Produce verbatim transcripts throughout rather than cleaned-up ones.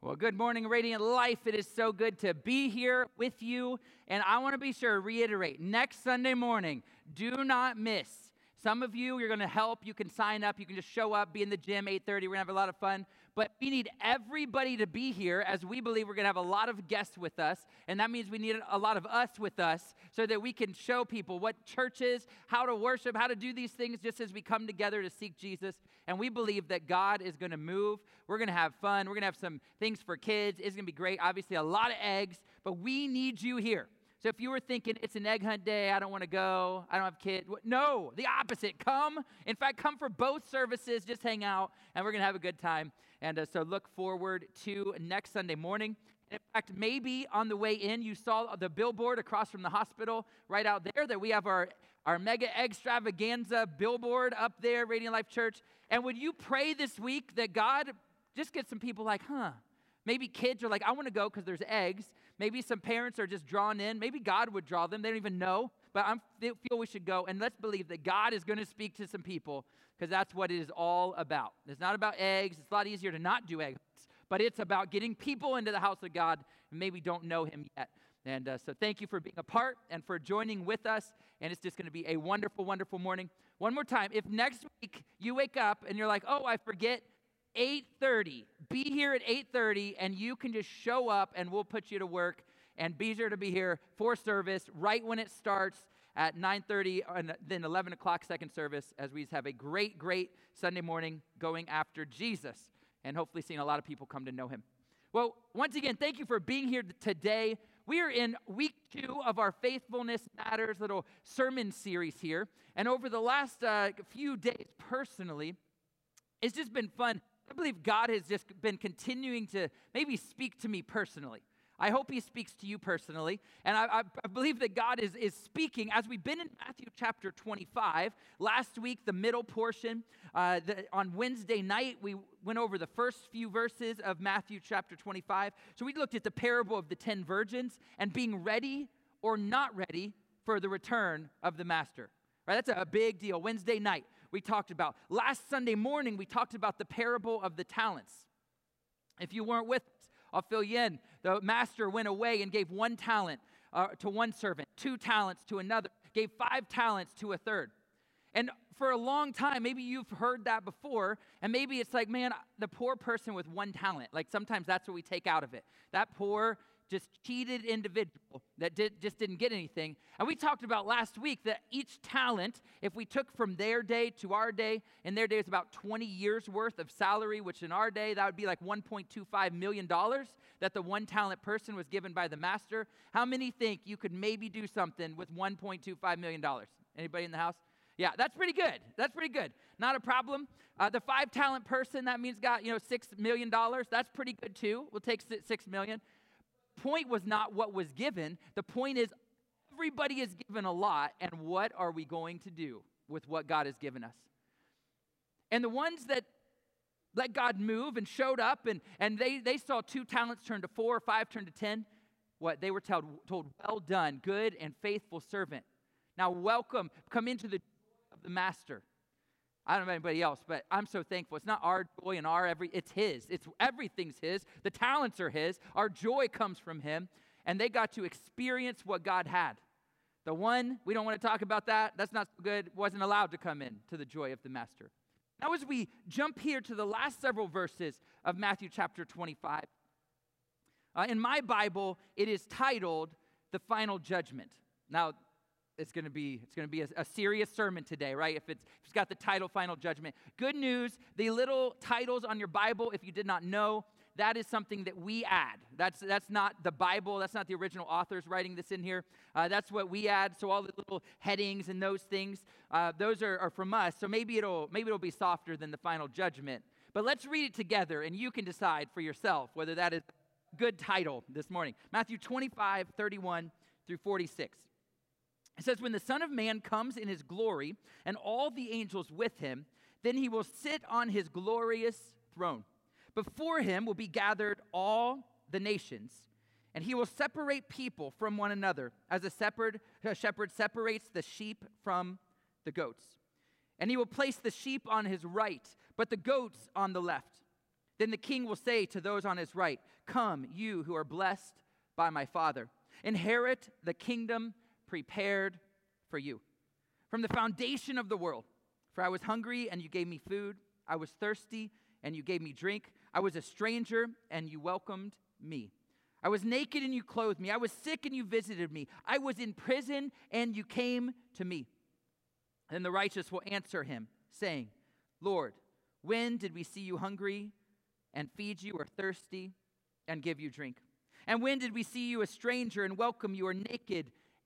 Well, good morning, Radiant Life. It is so good to be here with you. And I want to be sure to reiterate, next Sunday morning, do not miss. Some of you, you're going to help. You can sign up. You can just show up, be in the gym, eight thirty. We're going to have a lot of fun. But we need everybody to be here, as we believe we're going to have a lot of guests with us. And that means we need a lot of us with us so that we can show people what church is, how to worship, how to do these things just as we come together to seek Jesus. And we believe that God is going to move. We're going to have fun. We're going to have some things for kids. It's going to be great. Obviously, a lot of eggs, but we need you here. So if you were thinking, it's an egg hunt day, I don't want to go, I don't have kids. No, the opposite. Come. In fact, come for both services. Just hang out, and we're going to have a good time. And uh, so look forward to next Sunday morning. In fact, maybe on the way in, you saw the billboard across from the hospital right out there that we have our, our mega extravaganza billboard up there, Radiant Life Church. And would you pray this week that God just gets some people like, huh, maybe kids are like, I want to go because there's eggs. Maybe some parents are just drawn in. Maybe God would draw them. They don't even know, but I feel we should go. And let's believe that God is going to speak to some people, because that's what it is all about. It's not about eggs. It's a lot easier to not do eggs, but it's about getting people into the house of God and maybe don't know him yet. And uh, so thank you for being a part and for joining with us. And it's just going to be a wonderful, wonderful morning. One more time, if next week you wake up and you're like, oh, I forget, eight thirty, be here at eight thirty, and you can just show up and we'll put you to work, and be sure to be here for service right when it starts at nine thirty, and then eleven o'clock second service, as we have a great, great Sunday morning going after Jesus and hopefully seeing a lot of people come to know him. Well, once again, thank you for being here today. We are in week two of our Faithfulness Matters little sermon series here. And over the last uh, few days personally, it's just been fun. I believe God has just been continuing to maybe speak to me personally. I hope he speaks to you personally. And I, I believe that God is, is speaking. As we've been in Matthew chapter twenty-five, last week, the middle portion, uh, the, on Wednesday night, we went over the first few verses of Matthew chapter twenty-five. So we looked at the parable of the ten virgins and being ready or not ready for the return of the master. Right? That's a, a big deal. Wednesday night, we talked about. Last Sunday morning, we talked about the parable of the talents. If you weren't with us, I'll fill you in. The master went away and gave one talent uh, to one servant, two talents to another, gave five talents to a third. And for a long time, maybe you've heard that before, and maybe it's like, man, the poor person with one talent. Like sometimes that's what we take out of it. That poor, just cheated individual that did, just didn't get anything. And we talked about last week that each talent, if we took from their day to our day, in their day it's about twenty years worth of salary, which in our day that would be like one point two five million dollars that the one talent person was given by the master. How many think you could maybe do something with one point two five million dollars? Anybody in the house? Yeah, that's pretty good. That's pretty good. Not a problem. Uh, the five talent person, that means got, you know, six million dollars. That's pretty good too. We'll take six million dollars. Point was not what was given. The point is everybody is given a lot, and what are we going to do with what God has given us? And the ones that let God move and showed up, and, and they, they saw two talents turn to four, five turn to ten, what they were told, told, well done, good and faithful servant. Now welcome, come into the joy of the master. I don't know anybody else, but I'm so thankful. It's not our joy and our every, it's his. It's everything's his. The talents are his. Our joy comes from him. And they got to experience what God had. The one, we don't want to talk about that. That's not so good. Wasn't allowed to come in to the joy of the master. Now as we jump here to the last several verses of Matthew chapter twenty-five, uh, in my Bible, it is titled The Final Judgment. Now, It's going to be, it's going to be a, a serious sermon today, right? If it's, if it's got the title, Final Judgment. Good news, the little titles on your Bible, if you did not know, that is something that we add. That's, that's not the Bible. That's not the original authors writing this in here. Uh, that's what we add. So all the little headings and those things, uh, those are, are from us. So maybe it'll, maybe it'll be softer than the Final Judgment. But let's read it together, and you can decide for yourself whether that is a good title this morning. Matthew twenty-five, thirty-one through forty-six. It says, when the Son of Man comes in his glory and all the angels with him, then he will sit on his glorious throne. Before him will be gathered all the nations, and he will separate people from one another as a shepherd, a shepherd separates the sheep from the goats. And he will place the sheep on his right, but the goats on the left. Then the king will say to those on his right, "Come, you who are blessed by my Father, inherit the kingdom prepared for you. From the foundation of the world, for I was hungry and you gave me food. I was thirsty and you gave me drink. I was a stranger and you welcomed me. I was naked and you clothed me. I was sick and you visited me. I was in prison and you came to me." Then the righteous will answer him, saying, "Lord, when did we see you hungry and feed you, or thirsty and give you drink? And when did we see you a stranger and welcome you, or naked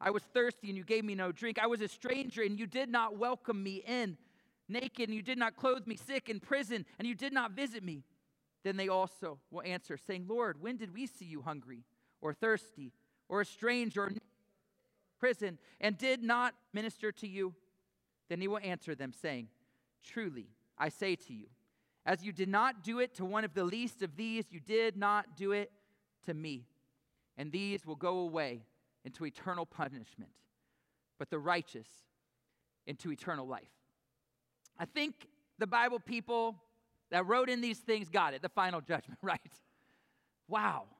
I was thirsty and you gave me no drink. I was a stranger and you did not welcome me in. Naked and you did not clothe me. Sick, in prison and you did not visit me." Then they also will answer, saying, "Lord, when did we see you hungry or thirsty or a stranger or in prison and did not minister to you?" Then he will answer them, saying, "Truly I say to you, as you did not do it to one of the least of these, you did not do it to me." And these will go away into eternal punishment, but the righteous into eternal life. I think the Bible people that wrote in these things got it, the final judgment, right? Wow.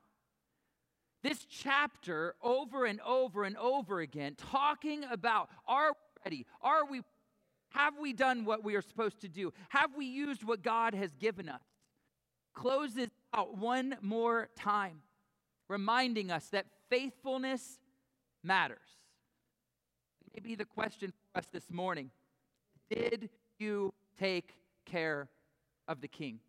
This chapter, over and over and over again, talking about, are we ready? Are we, have we done what we are supposed to do? Have we used what God has given us? Closes out one more time, reminding us that faithfulness matters. Maybe the question for us this morning, did you take care of the king?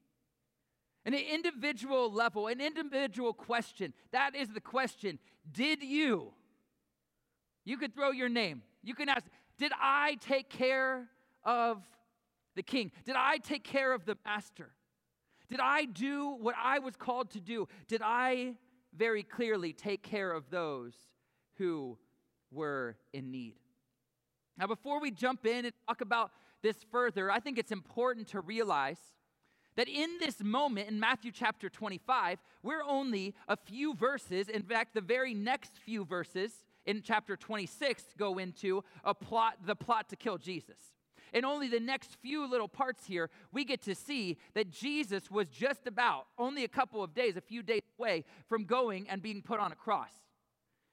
An individual level, an individual question, that is the question. Did you? You could throw your name. You can ask, did I take care of the king? Did I take care of the master? Did I do what I was called to do? Did I very clearly take care of those who were in need? Now, before we jump in and talk about this further, I think it's important to realize that in this moment in Matthew chapter twenty-five, we're only a few verses. In fact, the very next few verses in chapter twenty-six go into a plot, the plot to kill Jesus. And only the next few little parts here, we get to see that Jesus was just about only a couple of days, a few days away from going and being put on a cross.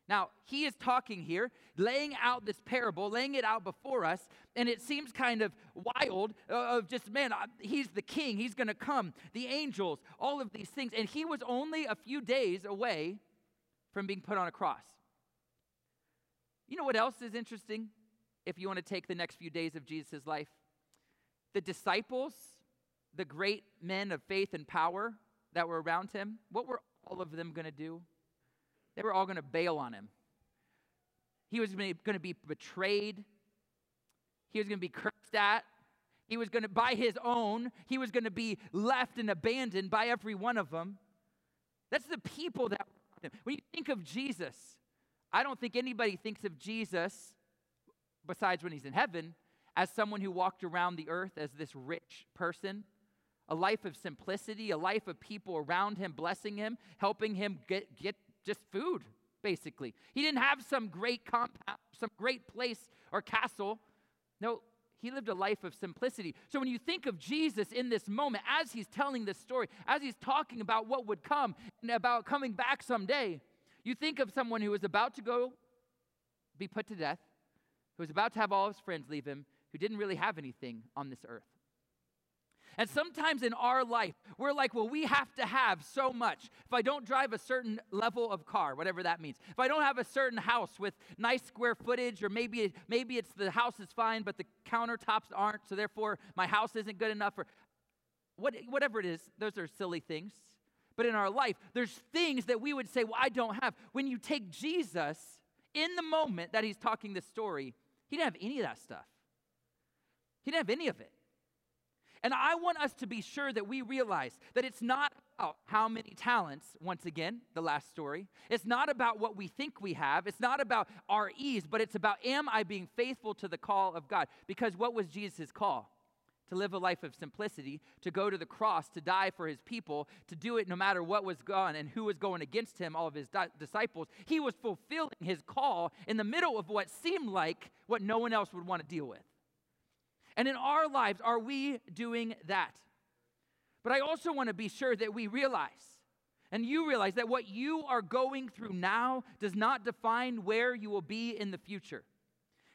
Now, he is talking here, laying out this parable, laying it out before us, and it seems kind of wild uh, of just, man, I, he's the king, he's going to come, the angels, all of these things. And he was only a few days away from being put on a cross. You know what else is interesting? If you want to take the next few days of Jesus' life, the disciples, the great men of faith and power that were around him, what were all of them going to do? They were all going to bail on him. He was going to be betrayed. He was going to be cursed at. He was going to, by his own, he was going to be left and abandoned by every one of them. That's the people that were around him. When you think of Jesus, I don't think anybody thinks of Jesus, besides when he's in heaven, as someone who walked around the earth as this rich person, a life of simplicity, a life of people around him, blessing him, helping him get, get just food, basically. He didn't have some great compound, some great place or castle. No, he lived a life of simplicity. So when you think of Jesus in this moment, as he's telling this story, as he's talking about what would come and about coming back someday, you think of someone who is about to go be put to death, who was about to have all his friends leave him, who didn't really have anything on this earth. And sometimes in our life, we're like, well, we have to have so much. If I don't drive a certain level of car, whatever that means, if I don't have a certain house with nice square footage, or maybe, maybe it's the house is fine, but the countertops aren't, so therefore my house isn't good enough, or what, whatever it is, those are silly things. But in our life, there's things that we would say, well, I don't have. When you take Jesus in the moment that he's talking this story, he didn't have any of that stuff. He didn't have any of it. And I want us to be sure that we realize that it's not about how many talents, once again, the last story. It's not about what we think we have. It's not about our ease, but it's about, am I being faithful to the call of God? Because what was Jesus' call? To live a life of simplicity, to go to the cross, to die for his people, to do it no matter what was gone and who was going against him, all of his di- disciples. He was fulfilling his call in the middle of what seemed like what no one else would want to deal with. And in our lives, are we doing that? But I also want to be sure that we realize, and you realize, that what you are going through now does not define where you will be in the future.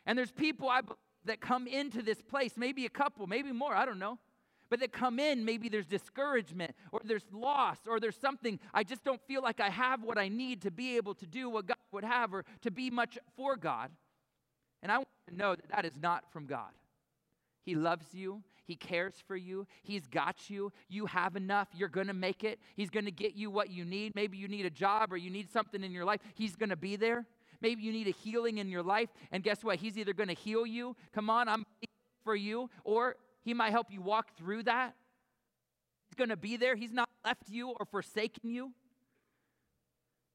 And there's people I believe that come into this place, maybe a couple, maybe more, I don't know, but that come in, maybe there's discouragement, or there's loss, or there's something, I just don't feel like I have what I need to be able to do what God would have, or to be much for God. And I want you to know that that is not from God. He loves you. He cares for you. He's got you. You have enough. You're going to make it. He's going to get you what you need. Maybe you need a job, or you need something in your life. He's going to be there. Maybe you need a healing in your life, and guess what? He's either going to heal you, come on, I'm for you, or he might help you walk through that. He's going to be there. He's not left you or forsaken you.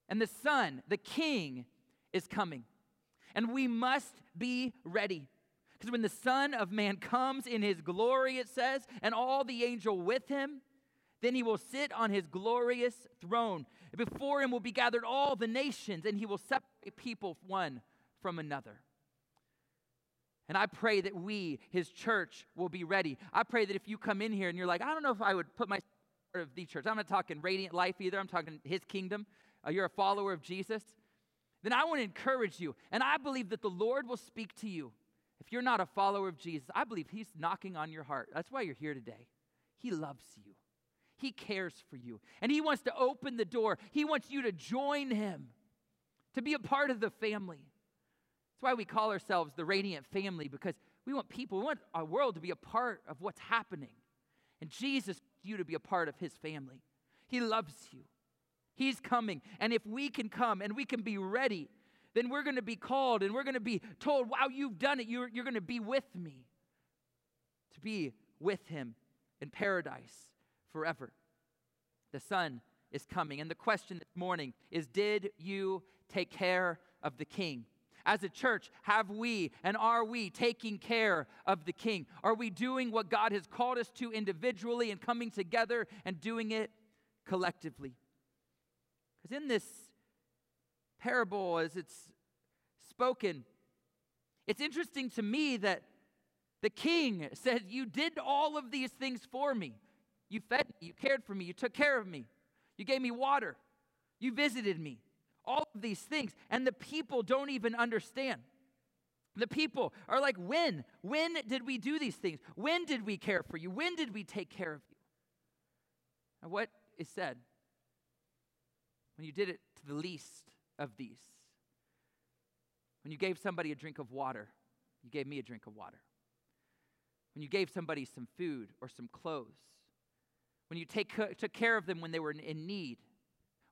And the Son, the King, is coming, and we must be ready. Because when the Son of Man comes in his glory, it says, and all the angels with him, then he will sit on his glorious throne. Before him will be gathered all the nations, and he will separate people one from another. And I pray that we, his church, will be ready. I pray that if you come in here and you're like, I don't know if I would put myself part of the church. I'm not talking Radiant Life either. I'm talking his kingdom. Uh, you're a follower of Jesus. Then I want to encourage you. And I believe that the Lord will speak to you. If you're not a follower of Jesus, I believe he's knocking on your heart. That's why you're here today. He loves you. He cares for you, and he wants to open the door. He wants you to join him, to be a part of the family. That's why we call ourselves the Radiant Family, because we want people, we want our world to be a part of what's happening. And Jesus wants you to be a part of his family. He loves you. He's coming, and if we can come and we can be ready, then we're going to be called, and we're going to be told, wow, you've done it. You're, you're going to be with me, to be with him in paradise forever. The Son is coming. And the question this morning is, did you take care of the King? As a church, have we and are we taking care of the King? Are we doing what God has called us to individually and coming together and doing it collectively? Because in this parable, as it's spoken, it's interesting to me that the King says, you did all of these things for me. You fed me, you cared for me, you took care of me, you gave me water, you visited me, all of these things. And the people don't even understand. The people are like, when? When did we do these things? When did we care for you? When did we take care of you? And what is said? When you did it to the least of these. When you gave somebody a drink of water, you gave me a drink of water. When you gave somebody some food or some clothes, when you take, took care of them when they were in, in need,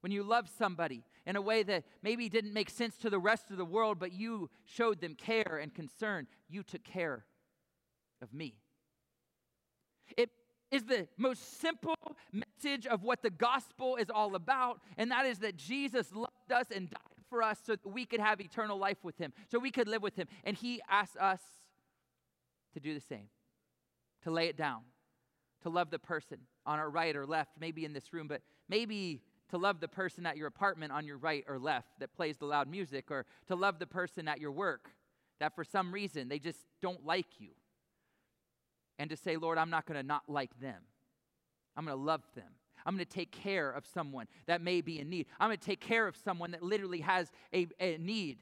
when you loved somebody in a way that maybe didn't make sense to the rest of the world, but you showed them care and concern, you took care of me. It is the most simple message of what the gospel is all about, and that is that Jesus loved us and died for us so that we could have eternal life with him, so we could live with him. And he asks us to do the same, to lay it down, to love the person on our right or left, maybe in this room, but maybe to love the person at your apartment on your right or left that plays the loud music, or to love the person at your work that for some reason they just don't like you. And to say, Lord, I'm not going to not like them. I'm going to love them. I'm going to take care of someone that may be in need. I'm going to take care of someone that literally has a, a need.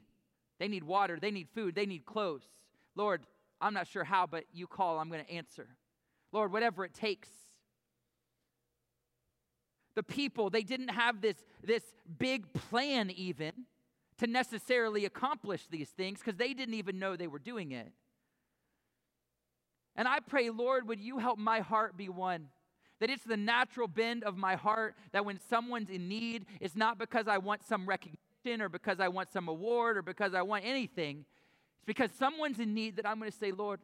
They need water. They need food. They need clothes. Lord, I'm not sure how, but you call, I'm going to answer. Lord, whatever it takes. The people, they didn't have this, this big plan even to necessarily accomplish these things, because they didn't even know they were doing it. And I pray, Lord, would you help my heart be one? That it's the natural bend of my heart that when someone's in need, it's not because I want some recognition or because I want some award or because I want anything. It's because someone's in need that I'm going to say, Lord,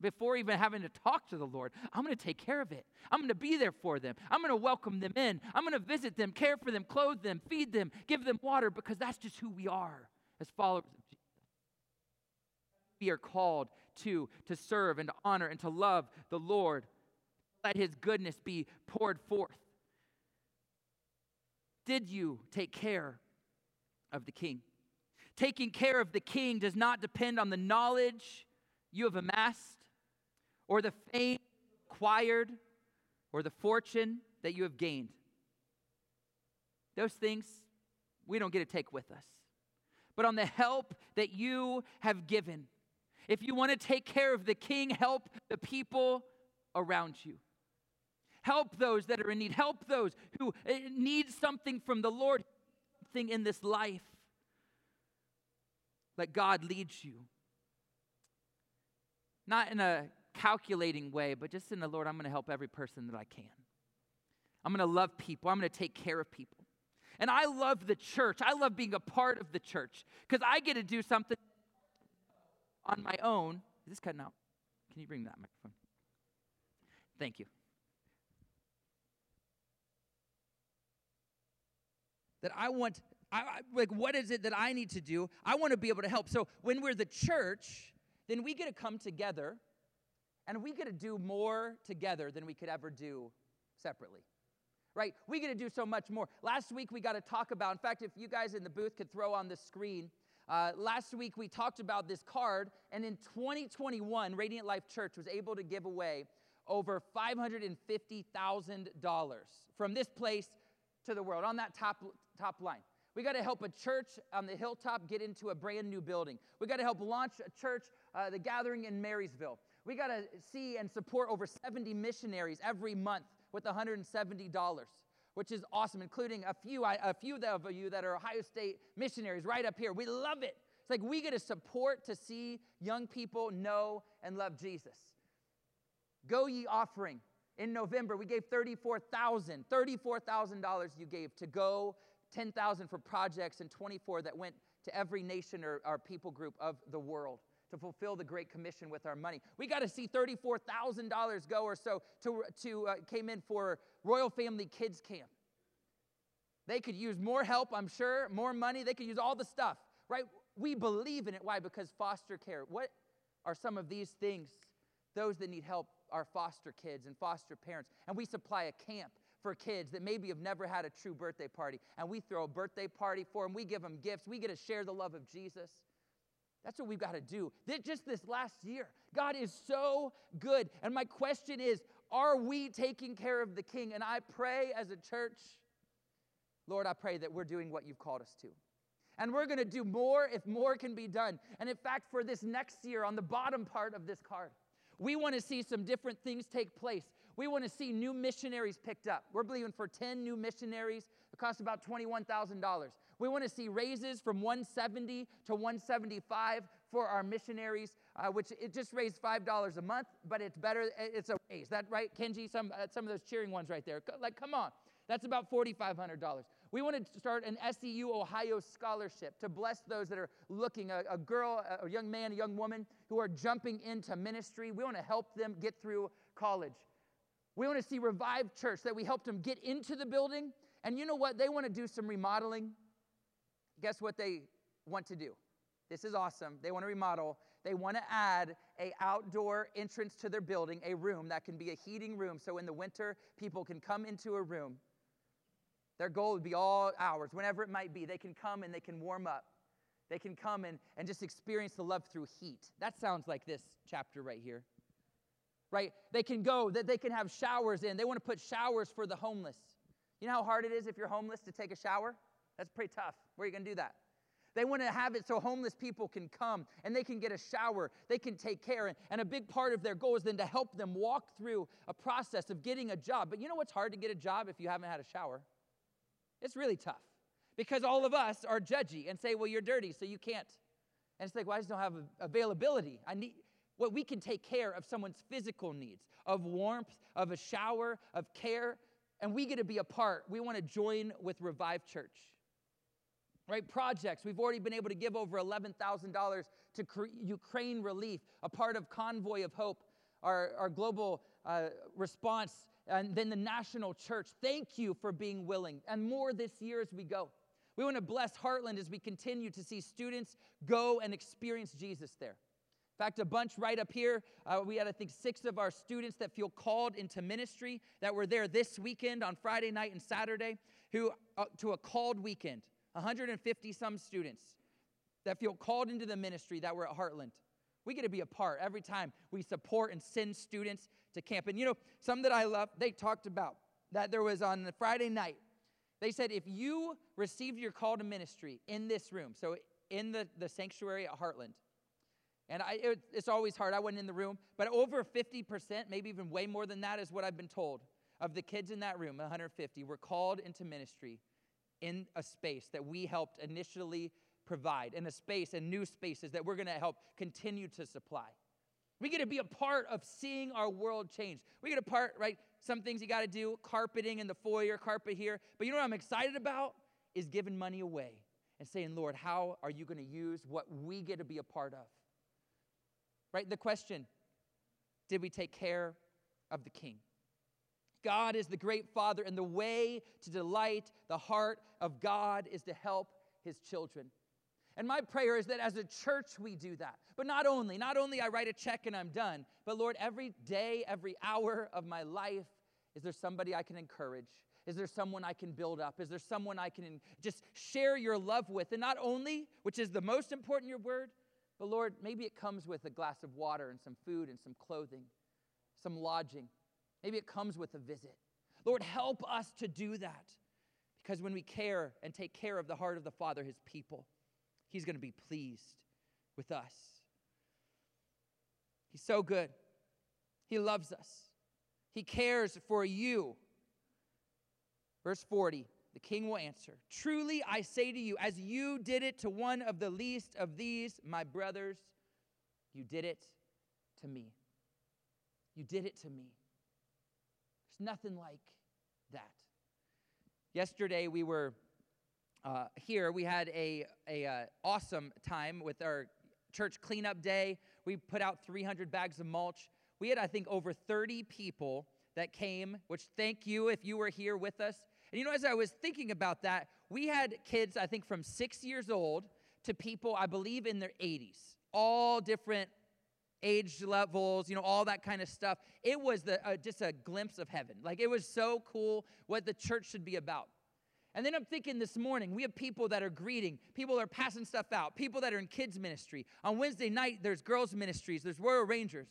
before even having to talk to the Lord. I'm going to take care of it. I'm going to be there for them. I'm going to welcome them in. I'm going to visit them, care for them, clothe them, feed them, give them water, because that's just who we are as followers of Jesus. We are called to, to serve and to honor and to love the Lord. Let his goodness be poured forth. Did you take care of the King? Taking care of the King does not depend on the knowledge you have amassed or the fame acquired or the fortune that you have gained. Those things we don't get to take with us. But on the help that you have given. If you want to take care of the King, help the people around you. Help those that are in need. Help those who need something from the Lord, something in this life. Let God lead you. Not in a calculating way, but just in the Lord, I'm going to help every person that I can. I'm going to love people. I'm going to take care of people. And I love the church. I love being a part of the church because I get to do something on my own. Is this cutting out? Can you bring that microphone? Thank you. That I want, I, I, like, what is it that I need to do? I want to be able to help. So when we're the church, then we get to come together and we get to do more together than we could ever do separately. Right? We get to do so much more. Last week we got to talk about, in fact, if you guys in the booth could throw on the screen, uh, last week we talked about this card, and in twenty twenty-one, Radiant Life Church was able to give away over five hundred fifty thousand dollars from this place to the world on that top, top line. We got to help a church on the hilltop get into a brand new building. We got to help launch a church, uh, the gathering in Marysville. We got to see and support over seventy missionaries every month with one hundred seventy dollars, which is awesome, including a few, a few of you that are Ohio State missionaries right up here. We love it. It's like we get to support to see young people know and love Jesus. Go Ye offering. In November, we gave thirty-four thousand dollars. thirty-four thousand dollars you gave to Go, ten thousand dollars for projects, and twenty-four thousand dollars that went to every nation or, or people group of the world to fulfill the Great Commission with our money. We got to see thirty-four thousand dollars go or so to, to uh, came in for Royal Family Kids Camp. They could use more help, I'm sure, more money. They could use all the stuff, right? We believe in it. Why? Because foster care. What are some of these things? Those that need help are foster kids and foster parents. And we supply a camp for kids that maybe have never had a true birthday party. And we throw a birthday party for them. We give them gifts. We get to share the love of Jesus. That's what we've got to do. Just this last year, God is so good. And my question is, are we taking care of the King? And I pray as a church, Lord, I pray that we're doing what you've called us to. And we're going to do more if more can be done. And in fact, for this next year, on the bottom part of this card, we want to see some different things take place. We want to see new missionaries picked up. We're believing for ten new missionaries. It costs about twenty-one thousand dollars. We want to see raises from one hundred seventy to one hundred seventy-five for our missionaries, uh, which it just raised five dollars a month, but it's better. It's a raise. That right, Kenji? Some, uh, some of those cheering ones right there. Like, come on. That's about forty-five hundred dollars. We want to start an S E U Ohio scholarship to bless those that are looking, a, a girl, a young man, a young woman who are jumping into ministry. We want to help them get through college. We want to see Revive Church, that we helped them get into the building. And you know what? They want to do some remodeling. Guess what they want to do? This is awesome. They want to remodel. They want to add an outdoor entrance to their building, a room that can be a heating room. So in the winter, people can come into a room. Their goal would be all hours, whenever it might be. They can come and they can warm up. They can come and, and just experience the love through heat. That sounds like this chapter right here. Right? They can go, that they can have showers in. They want to put showers for the homeless. You know how hard it is if you're homeless to take a shower? That's pretty tough. Where are you going to do that? They want to have it so homeless people can come and they can get a shower. They can take care. And a big part of their goal is then to help them walk through a process of getting a job. But you know what's hard to get a job if you haven't had a shower? It's really tough because all of us are judgy and say, well, you're dirty, so you can't. And it's like, well, I just don't have availability. I need what well, we can take care of someone's physical needs, of warmth, of a shower, of care, and we get to be a part. We want to join with Revive Church. Right, projects. We've already been able to give over eleven thousand dollars to Ukraine relief, a part of Convoy of Hope, our, our global uh, response, and then the national church. Thank you for being willing, and more this year as we go. We want to bless Heartland as we continue to see students go and experience Jesus there. In fact, a bunch right up here, uh, we had, I think, six of our students that feel called into ministry that were there this weekend on Friday night and Saturday who uh, to a called weekend, one hundred fifty some students that feel called into the ministry that were at Heartland. We get to be a part every time we support and send students to camp. And, you know, some that I love, they talked about that there was on Friday night. They said if you received your call to ministry in this room, so in the, the sanctuary at Heartland, and I, it, it's always hard. I wasn't in the room. But over fifty percent, maybe even way more than that is what I've been told, of the kids in that room, one hundred fifty, were called into ministry in a space that we helped initially provide, in a space and new spaces that we're going to help continue to supply. We get to be a part of seeing our world change. We get a part, right, some things you got to do, carpeting in the foyer, carpet here. But you know what I'm excited about is giving money away and saying, Lord, how are you going to use what we get to be a part of? Right? The question, did we take care of the King? God is the great Father, and the way to delight the heart of God is to help his children. And my prayer is that as a church we do that. But not only, not only I write a check and I'm done, but Lord, every day, every hour of my life, is there somebody I can encourage? Is there someone I can build up? Is there someone I can just share your love with? And not only, which is the most important, your word, but Lord, maybe it comes with a glass of water and some food and some clothing, some lodging. Maybe it comes with a visit. Lord, help us to do that, because when we care and take care of the heart of the Father, his people, he's going to be pleased with us. He's so good. He loves us. He cares for you. Verse forty, the King will answer, truly I say to you, as you did it to one of the least of these, my brothers, you did it to me. You did it to me. There's nothing like that. Yesterday we were uh, here. We had a, a uh, awesome time with our church cleanup day. We put out three hundred bags of mulch. We had, I think, over thirty people that came, which thank you if you were here with us. And you know, as I was thinking about that, we had kids, I think, from six years old to people, I believe, in their eighties, all different age levels, you know, all that kind of stuff. It was the, uh, just a glimpse of heaven. Like, it was so cool what the church should be about. And then I'm thinking this morning, we have people that are greeting, people that are passing stuff out, people that are in kids' ministry. On Wednesday night, there's girls' ministries, there's Royal Rangers.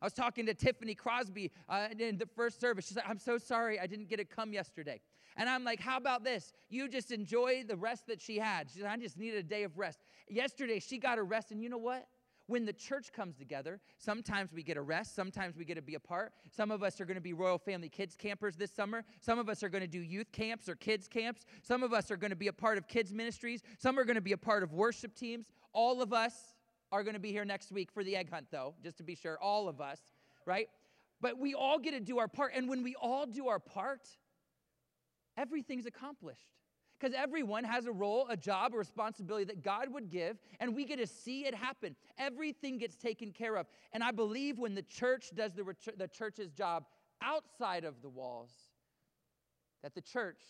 I was talking to Tiffany Crosby uh, in the first service. She's like, I'm so sorry I didn't get to come yesterday. And I'm like, how about this? You just enjoy the rest that she had. She said, I just needed a day of rest. Yesterday, she got a rest, and you know what? When the church comes together, sometimes we get a rest. Sometimes we get to be a part. Some of us are going to be Royal Family Kids Campers this summer. Some of us are going to do youth camps or kids camps. Some of us are going to be a part of kids ministries. Some are going to be a part of worship teams. All of us are going to be here next week for the egg hunt, though, just to be sure, all of us, right? But we all get to do our part, and when we all do our part, everything's accomplished, because everyone has a role, a job, a responsibility that God would give, and we get to see it happen. Everything gets taken care of, and I believe when the church does the, the church's job outside of the walls, that the church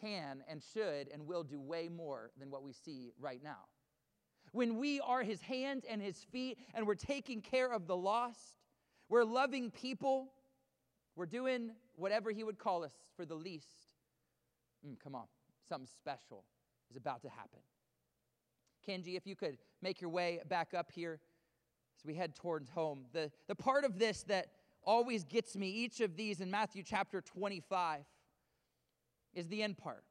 can and should and will do way more than what we see right now. When we are his hands and his feet and we're taking care of the lost, we're loving people, we're doing whatever he would call us for the least. Mm, come on, something special is about to happen. Kenji, if you could make your way back up here as we head towards home. The, the part of this that always gets me, each of these in Matthew chapter twenty-five, is the end part.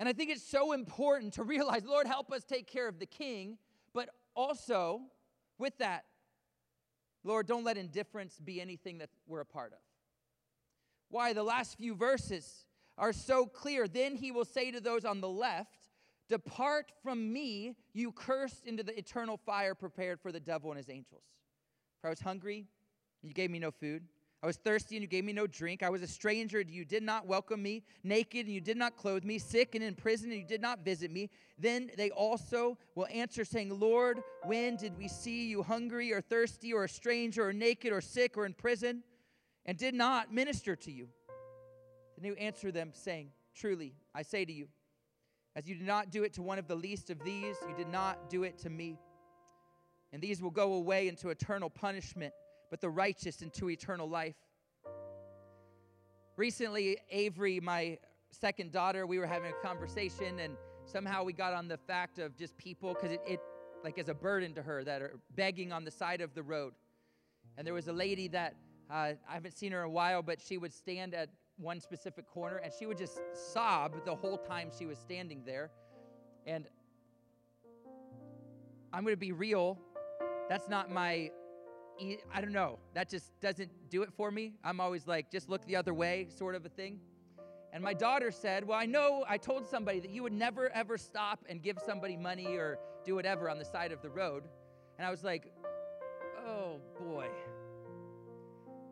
And I think it's so important to realize, Lord, help us take care of the King, but also with that, Lord, don't let indifference be anything that we're a part of. Why? The last few verses are so clear. Then he will say to those on the left, depart from me, you cursed, into the eternal fire prepared for the devil and his angels. For I was hungry, and you gave me no food. I was thirsty, and you gave me no drink. I was a stranger, and you did not welcome me. Naked, and you did not clothe me. Sick and in prison, and you did not visit me. Then they also will answer, saying, Lord, when did we see you hungry or thirsty or a stranger or naked or sick or in prison, and did not minister to you? Then he will answer them, saying, Truly, I say to you, as you did not do it to one of the least of these, you did not do it to me. And these will go away into eternal punishment, but the righteous into eternal life. Recently, Avery, my second daughter, we were having a conversation, and somehow we got on the fact of just people, because it, it like is a burden to her, that are begging on the side of the road. And there was a lady that, uh, I haven't seen her in a while, but she would stand at one specific corner, and she would just sob the whole time she was standing there. And I'm going to be real, that's not my... I don't know. That just doesn't do it for me. I'm always like, just look the other way, sort of a thing. And my daughter said, well, I know I told somebody that you would never, ever stop and give somebody money or do whatever on the side of the road. And I was like, oh, boy.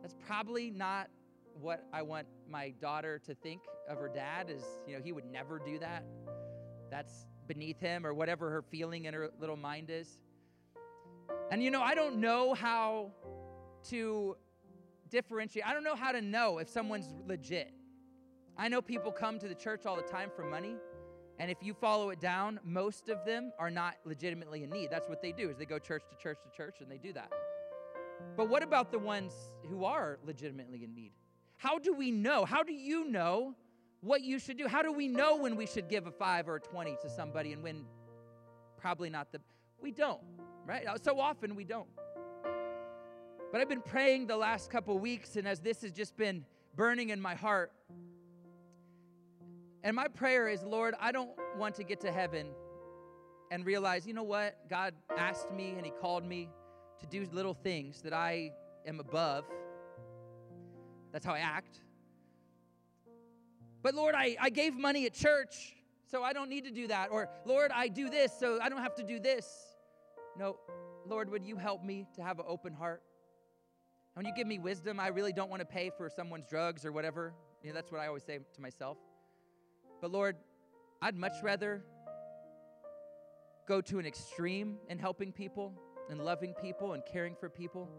That's probably not what I want my daughter to think of her dad is, you know, he would never do that. That's beneath him, or whatever her feeling in her little mind is. And, you know, I don't know how to differentiate. I don't know how to know if someone's legit. I know people come to the church all the time for money, and if you follow it down, most of them are not legitimately in need. That's what they do, is they go church to church to church, and they do that. But what about the ones who are legitimately in need? How do we know? How do you know what you should do? How do we know when we should give a five or a twenty to somebody and when probably not the... We don't. Right? So often we don't. But I've been praying the last couple weeks, and as this has just been burning in my heart, and my prayer is, Lord, I don't want to get to heaven and realize, you know what? God asked me and he called me to do little things that I am above. That's how I act. But Lord, I, I gave money at church, so I don't need to do that. Or, Lord, I do this, so I don't have to do this. No, Lord, would you help me to have an open heart? And when you give me wisdom, I really don't want to pay for someone's drugs or whatever. You know, that's what I always say to myself. But Lord, I'd much rather go to an extreme in helping people and loving people and caring for people.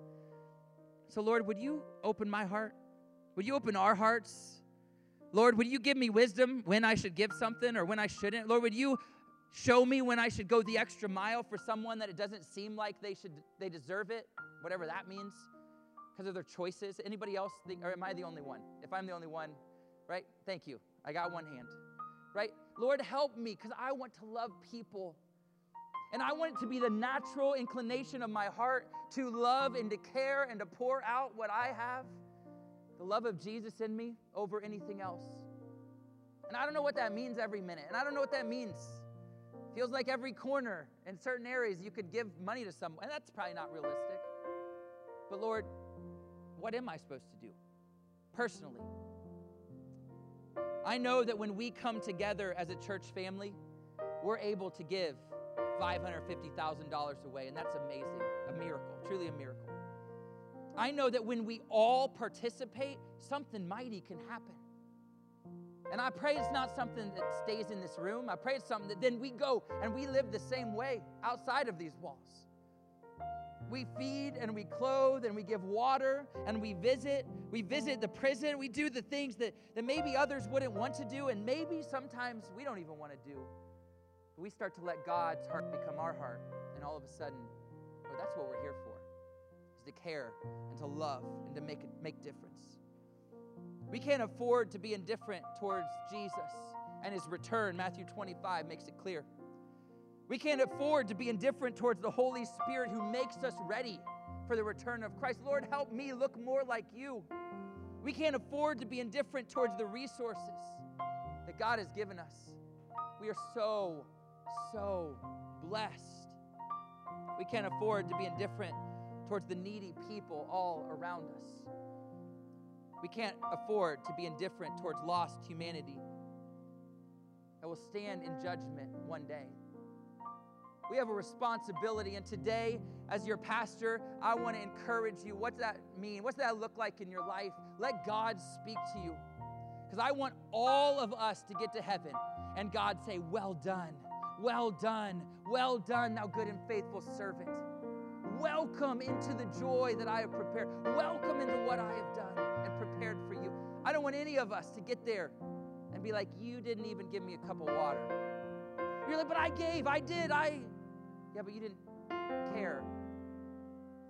So Lord, would you open my heart? Would you open our hearts? Lord, would you give me wisdom when I should give something or when I shouldn't? Lord, would you show me when I should go the extra mile for someone that it doesn't seem like they should, they deserve it, whatever that means, because of their choices. Anybody else think, or am I the only one? If I'm the only one, right? Thank you. I got one hand, right? Lord, help me, because I want to love people. And I want it to be the natural inclination of my heart to love and to care and to pour out what I have, the love of Jesus in me, over anything else. And I don't know what that means every minute. And I don't know what that means. Feels like every corner in certain areas you could give money to someone. And that's probably not realistic. But Lord, what am I supposed to do personally? I know that when we come together as a church family, we're able to give five hundred fifty thousand dollars away. And that's amazing, a miracle, truly a miracle. I know that when we all participate, something mighty can happen. And I pray it's not something that stays in this room. I pray it's something that then we go and we live the same way outside of these walls. We feed and we clothe and we give water and we visit. We visit the prison. We do the things that, that maybe others wouldn't want to do, and maybe sometimes we don't even want to do. We start to let God's heart become our heart, and all of a sudden, well, that's what we're here for, is to care and to love and to make, make difference. We can't afford to be indifferent towards Jesus and his return. Matthew twenty-five makes it clear. We can't afford to be indifferent towards the Holy Spirit who makes us ready for the return of Christ. Lord, help me look more like you. We can't afford to be indifferent towards the resources that God has given us. We are so, so blessed. We can't afford to be indifferent towards the needy people all around us. We can't afford to be indifferent towards lost humanity that will stand in judgment one day. We have a responsibility. And today, as your pastor, I want to encourage you. What's that mean? What's that look like in your life? Let God speak to you. Because I want all of us to get to heaven and God say, well done, well done, well done, thou good and faithful servant. Welcome into the joy that I have prepared. Welcome into what I have done and prepared for you. I don't want any of us to get there and be like, you didn't even give me a cup of water. You're like, but I gave, I did, I... Yeah, but you didn't care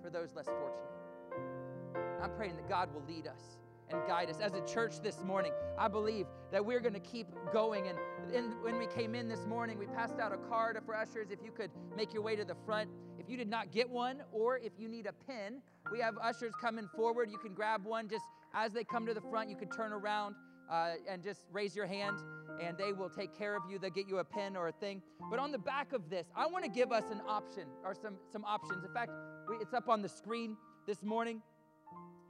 for those less fortunate. I'm praying that God will lead us and guide us. As a church this morning, I believe that we're going to keep going. And in, when we came in this morning, we passed out a card for ushers. If you could make your way to the front. If you did not get one, or if you need a pen, we have ushers coming forward. You can grab one just as they come to the front. You could turn around uh, and just raise your hand, and they will take care of you. They'll get you a pen or a thing. But on the back of this, I want to give us an option or some, some options. In fact, we, it's up on the screen this morning.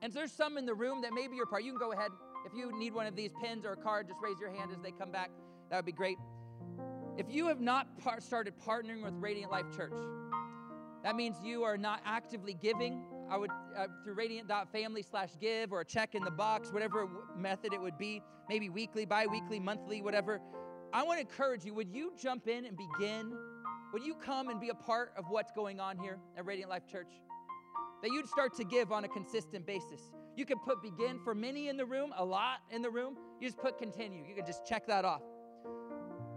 And so there's some in the room that maybe you're part. You can go ahead. If you need one of these pens or a card, just raise your hand as they come back. That would be great. If you have not par- started partnering with Radiant Life Church, that means you are not actively giving. I would, uh, through radiant.family slash give or a check in the box, whatever w- method it would be, maybe weekly, bi-weekly, monthly, whatever. I want to encourage you, would you jump in and begin? Would you come and be a part of what's going on here at Radiant Life Church? That you'd start to give on a consistent basis. You could put begin for many in the room, a lot in the room. You just put continue. You can just check that off.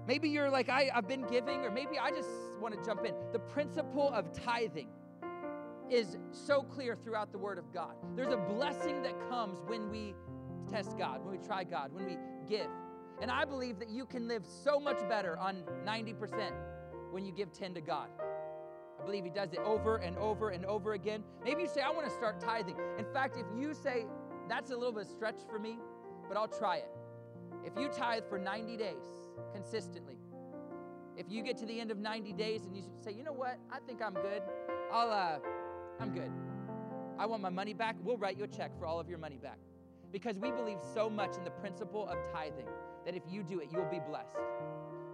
Maybe you're like, I, I've been giving, or maybe I just want to jump in. The principle of tithing is so clear throughout the Word of God. There's a blessing that comes when we test God, when we try God, when we give. And I believe that you can live so much better on ninety percent when you give ten to God. I believe he does it over and over and over again. Maybe you say, I want to start tithing. In fact, if you say, that's a little bit of a stretch for me, but I'll try it. If you tithe for ninety days consistently, if you get to the end of ninety days and you say, you know what, I think I'm good, I'll, uh, I'm good. I want my money back. We'll write you a check for all of your money back. Because we believe so much in the principle of tithing that if you do it, you'll be blessed.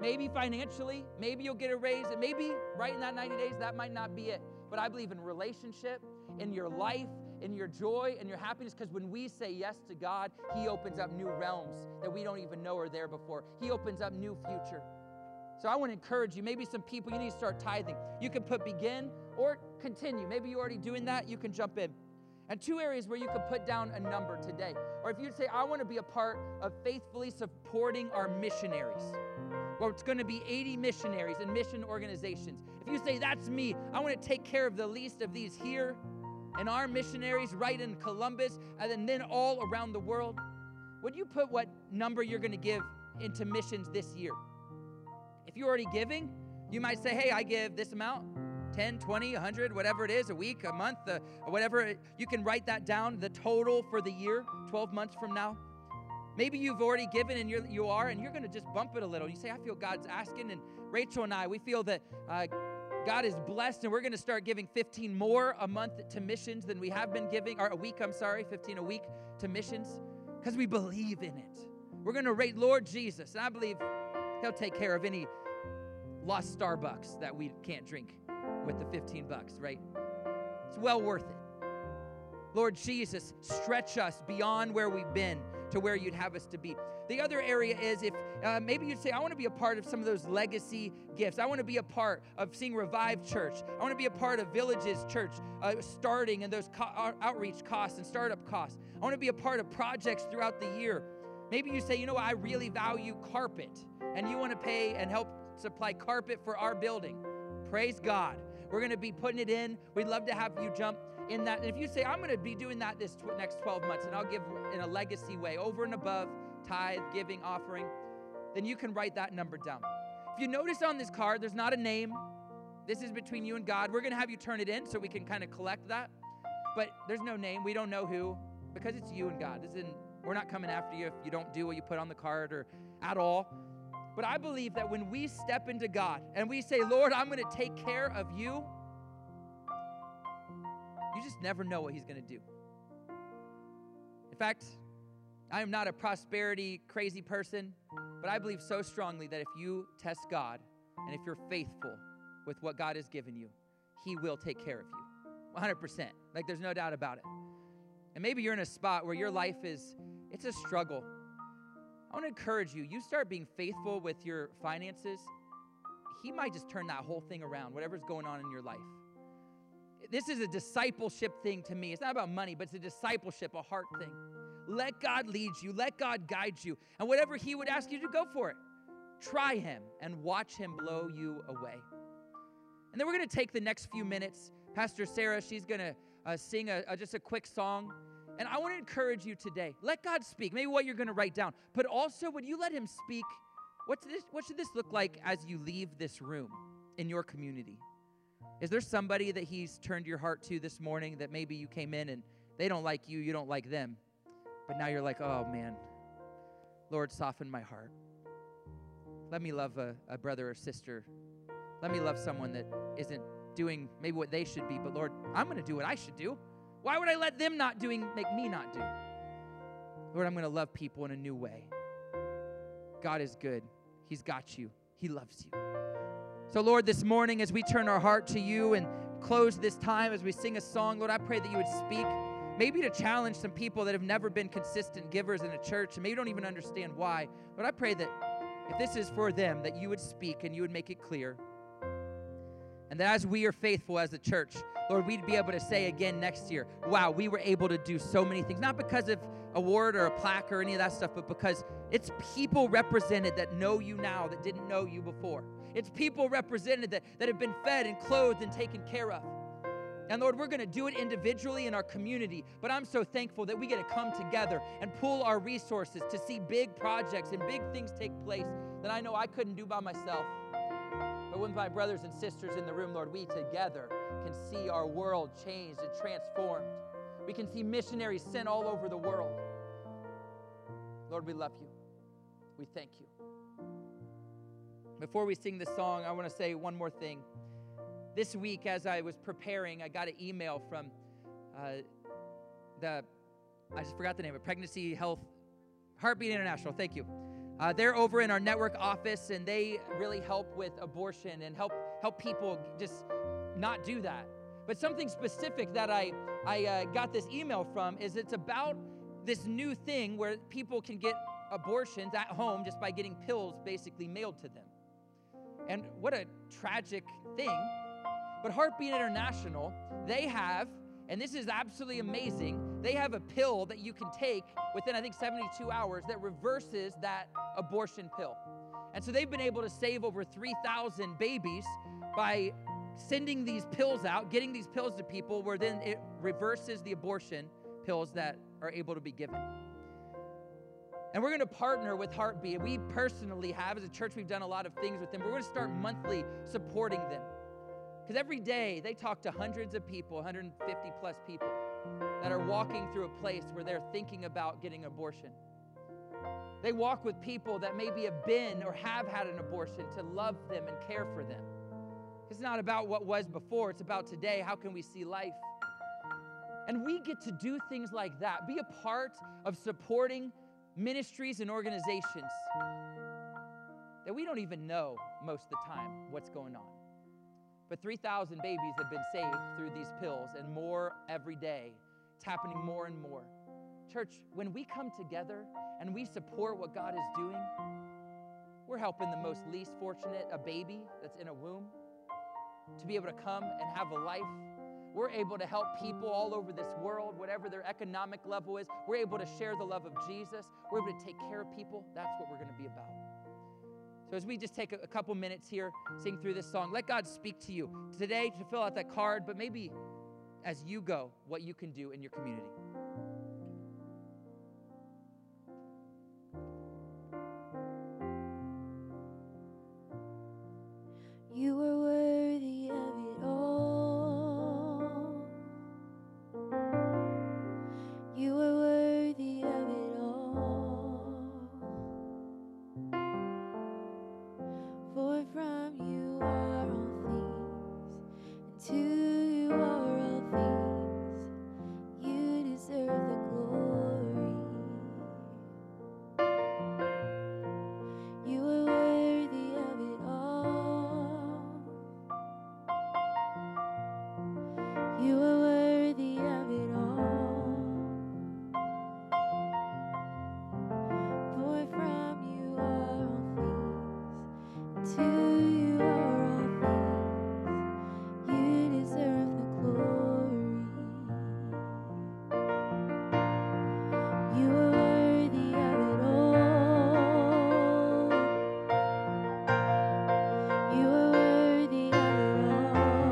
Maybe financially, maybe you'll get a raise, and maybe right in that ninety days, that might not be it. But I believe in relationship, in your life, in your joy, in your happiness, because when we say yes to God, he opens up new realms that we don't even know are there before. He opens up new future. So I want to encourage you, maybe some people, you need to start tithing. You can put begin or continue. Maybe you're already doing that, you can jump in. And two areas where you could put down a number today. Or if you'd say, I want to be a part of faithfully supporting our missionaries. Well, it's going to be eighty missionaries and mission organizations. If you say, that's me, I want to take care of the least of these here and our missionaries right in Columbus and then all around the world, would you put what number you're going to give into missions this year? If you're already giving, you might say, hey, I give this amount, ten, twenty, one hundred, whatever it is, a week, a month, a, whatever. You can write that down, the total for the year, twelve months from now. Maybe you've already given and you're, you are, and you're going to just bump it a little. You say, I feel God's asking, and Rachel and I, we feel that uh, God is blessed, and we're going to start giving fifteen more a month to missions than we have been giving, or a week, I'm sorry, fifteen a week to missions, because we believe in it. We're going to rate Lord Jesus, and I believe he'll take care of any lost Starbucks that we can't drink with the fifteen bucks, right? It's well worth it. Lord Jesus, stretch us beyond where we've been to where you'd have us to be. The other area is if uh, maybe you'd say, I want to be a part of some of those legacy gifts. I want to be a part of seeing Revive Church. I want to be a part of Villages Church uh, starting and those co- outreach costs and startup costs. I want to be a part of projects throughout the year. Maybe you say, you know, I really value carpet, and you want to pay and help supply carpet for our building. Praise God. We're going to be putting it in. We'd love to have you jump in that. And if you say, I'm going to be doing that this tw- next twelve months, and I'll give in a legacy way, over and above tithe, giving, offering, then you can write that number down. If you notice on this card, there's not a name. This is between you and God. We're going to have you turn it in so we can kind of collect that. But there's no name. We don't know who, because it's you and God. This isn't, we're not coming after you if you don't do what you put on the card or at all. But I believe that when we step into God and we say, Lord, I'm going to take care of you, you just never know what he's going to do. In fact, I am not a prosperity crazy person, but I believe so strongly that if you test God and if you're faithful with what God has given you, he will take care of you, one hundred percent. Like, there's no doubt about it. And maybe you're in a spot where your life is, it's a struggle. I want to encourage you, you start being faithful with your finances, he might just turn that whole thing around, whatever's going on in your life. This is a discipleship thing to me. It's not about money, but it's a discipleship, a heart thing. Let God lead you. Let God guide you. And whatever he would ask you to, go for it. Try him and watch him blow you away. And then we're going to take the next few minutes. Pastor Sarah, she's going to uh, sing a, a, just a quick song. And I want to encourage you today. Let God speak. Maybe what you're going to write down. But also, would you let him speak? What's this, what should this look like as you leave this room in your community? Is there somebody that he's turned your heart to this morning that maybe you came in and they don't like you, you don't like them, but now you're like, oh man, Lord, soften my heart. Let me love a, a brother or sister. Let me love someone that isn't doing maybe what they should be, but Lord, I'm going to do what I should do. Why would I let them not doing make me not do? Lord, I'm going to love people in a new way. God is good. He's got you. He loves you. So, Lord, this morning as we turn our heart to you and close this time as we sing a song, Lord, I pray that you would speak maybe to challenge some people that have never been consistent givers in a church and maybe don't even understand why. Lord, I pray that if this is for them, that you would speak and you would make it clear. And that as we are faithful as a church, Lord, we'd be able to say again next year, wow, we were able to do so many things, not because of award or a plaque or any of that stuff, but because it's people represented that know you now that didn't know you before. It's people represented that, that have been fed and clothed and taken care of. And Lord, we're going to do it individually in our community, but I'm so thankful that we get to come together and pool our resources to see big projects and big things take place that I know I couldn't do by myself. But with my brothers and sisters in the room, Lord, we together can see our world changed and transformed. We can see missionaries sent all over the world. Lord, we love you. We thank you. Before we sing this song, I want to say one more thing. This week, as I was preparing, I got an email from uh, the, I just forgot the name of it, Pregnancy Health, Heartbeat International, thank you. Uh, they're over in our network office, and they really help with abortion and help help people just not do that. But something specific that I, I uh, got this email from is it's about this new thing where people can get abortions at home just by getting pills basically mailed to them. And what a tragic thing. But Heartbeat International, they have, and this is absolutely amazing, they have a pill that you can take within, I think, seventy-two hours that reverses that abortion pill. And so they've been able to save over three thousand babies by sending these pills out, getting these pills to people where then it reverses the abortion pills that are able to be given. And we're going to partner with Heartbeat. We personally have, as a church, we've done a lot of things with them. We're going to start monthly supporting them. Because every day they talk to hundreds of people, one hundred fifty plus people that are walking through a place where they're thinking about getting abortion. They walk with people that maybe have been or have had an abortion to love them and care for them. It's not about what was before. It's about today. How can we see life? And we get to do things like that. Be a part of supporting ministries and organizations that we don't even know most of the time what's going on. But three thousand babies have been saved through these pills and more every day. It's happening more and more. Church, when we come together and we support what God is doing, we're helping the most least fortunate, a baby that's in a womb, to be able to come and have a life. We're able to help people all over this world, whatever their economic level is. We're able to share the love of Jesus. We're able to take care of people. That's what we're going to be about. So as we just take a couple minutes here, sing through this song, let God speak to you today to fill out that card, but maybe as you go, what you can do in your community. You are worthy of it all. You are worthy of it all. For from you are all things, and to you are all things. You deserve You are worthy of it all. For from you are all things, to you are all things. You deserve the glory. You are worthy of it all. You are worthy of it all. For from you are all things, to you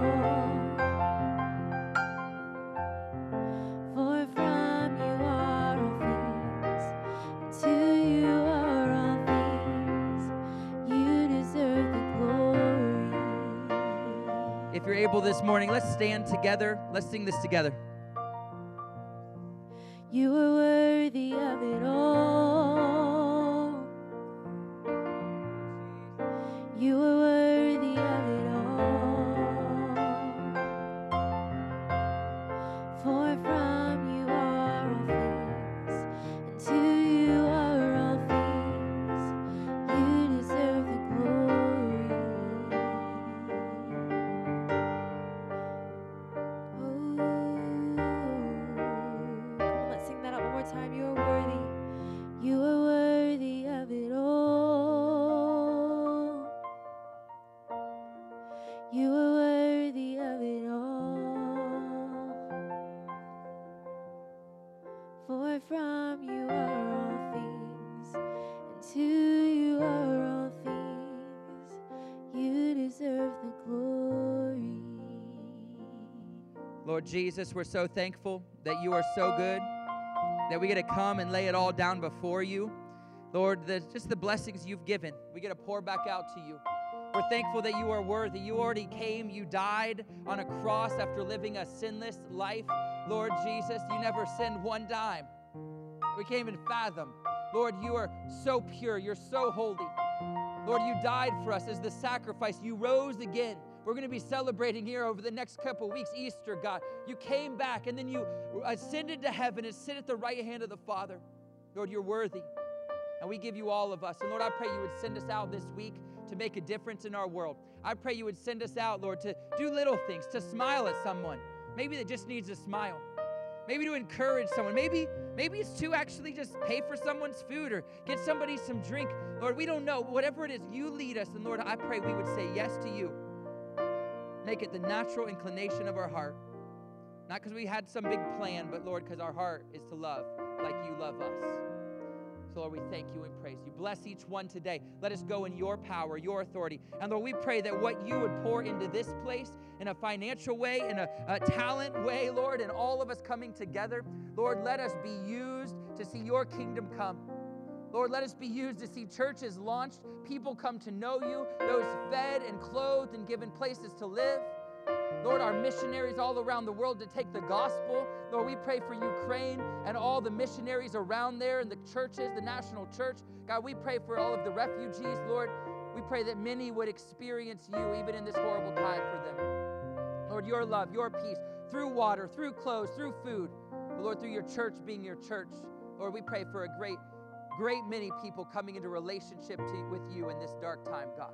are all things. You deserve the glory. If you're able this morning, let's stand together. Let's sing this together. You are worthy of it all. You are worthy of it all. For from you are all things, and to you are all things. You deserve the glory. Ooh. Come on, let's sing that out one more time. You are worthy. You are worthy of it all. You are worthy of it all. For from you are all things, and to you are all things. You deserve the glory. Lord Jesus, we're so thankful that you are so good, that we get to come and lay it all down before you. Lord, the, just the blessings you've given, we get to pour back out to you. We're thankful that you are worthy. You already came. You died on a cross after living a sinless life. Lord Jesus, you never sinned one dime. We can't even fathom. Lord, you are so pure. You're so holy. Lord, you died for us as the sacrifice. You rose again. We're going to be celebrating here over the next couple weeks, Easter, God. You came back, and then you ascended to heaven and sit at the right hand of the Father. Lord, you're worthy, and we give you all of us. And Lord, I pray you would send us out this week to make a difference in our world. I pray you would send us out, Lord, to do little things, to smile at someone. Maybe that just needs a smile. Maybe to encourage someone. Maybe, maybe it's to actually just pay for someone's food or get somebody some drink. Lord, we don't know. Whatever it is, you lead us. And Lord, I pray we would say yes to you. Make it the natural inclination of our heart. Not because we had some big plan, but Lord, because our heart is to love like you love us. So Lord, we thank you and praise you. Bless each one today. Let us go in your power, your authority. And Lord, we pray that what you would pour into this place in a financial way, in a, a talent way, Lord, and all of us coming together, Lord, let us be used to see your kingdom come. Lord, let us be used to see churches launched, people come to know you, those fed and clothed and given places to live. Lord, our missionaries all around the world to take the gospel. Lord, we pray for Ukraine and all the missionaries around there and the churches, the national church. God, we pray for all of the refugees, Lord. We pray that many would experience you even in this horrible time for them. Lord, your love, your peace, through water, through clothes, through food. But Lord, through your church being your church. Lord, we pray for a great great many people coming into relationship to, with you in this dark time, God.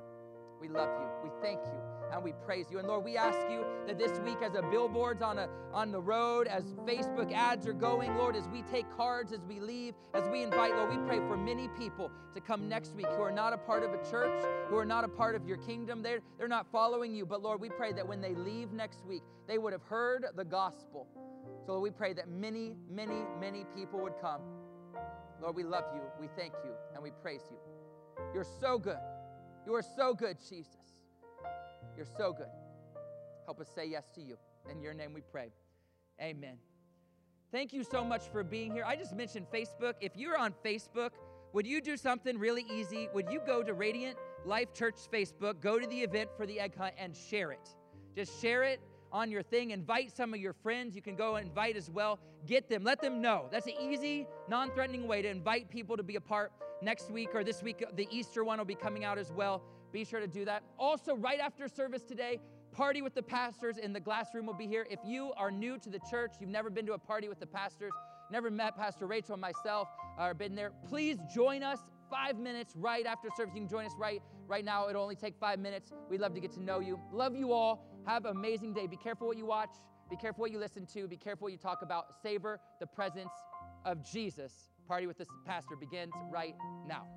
We love you, we thank you, and we praise you. And Lord, we ask you that this week as a billboard's on, a, on the road, as Facebook ads are going, Lord, as we take cards, as we leave, as we invite, Lord, we pray for many people to come next week who are not a part of a church, who are not a part of your kingdom. They're, they're not following you, but Lord, we pray that when they leave next week, they would have heard the gospel. So Lord, we pray that many, many, many people would come. Lord, we love you, we thank you, and we praise you. You're so good. You are so good, Jesus. You're so good. Help us say yes to you. In your name we pray. Amen. Thank you so much for being here. I just mentioned Facebook. If you're on Facebook, would you do something really easy? Would you go to Radiant Life Church Facebook, go to the event for the egg hunt, and share it? Just share it on your thing. Invite some of your friends. You can go and invite as well. Get them. Let them know. That's an easy, non-threatening way to invite people to be a part. Next week or this week, the Easter one will be coming out as well. Be sure to do that. Also, right after service today, Party with the Pastors in the glass room will be here. If you are new to the church, you've never been to a Party with the Pastors, never met Pastor Rachel and myself, or been there, please join us five minutes right after service. You can join us right, right now. It'll only take five minutes. We'd love to get to know you. Love you all. Have an amazing day. Be careful what you watch. Be careful what you listen to. Be careful what you talk about. Savor the presence of Jesus. Party with this pastor begins right now.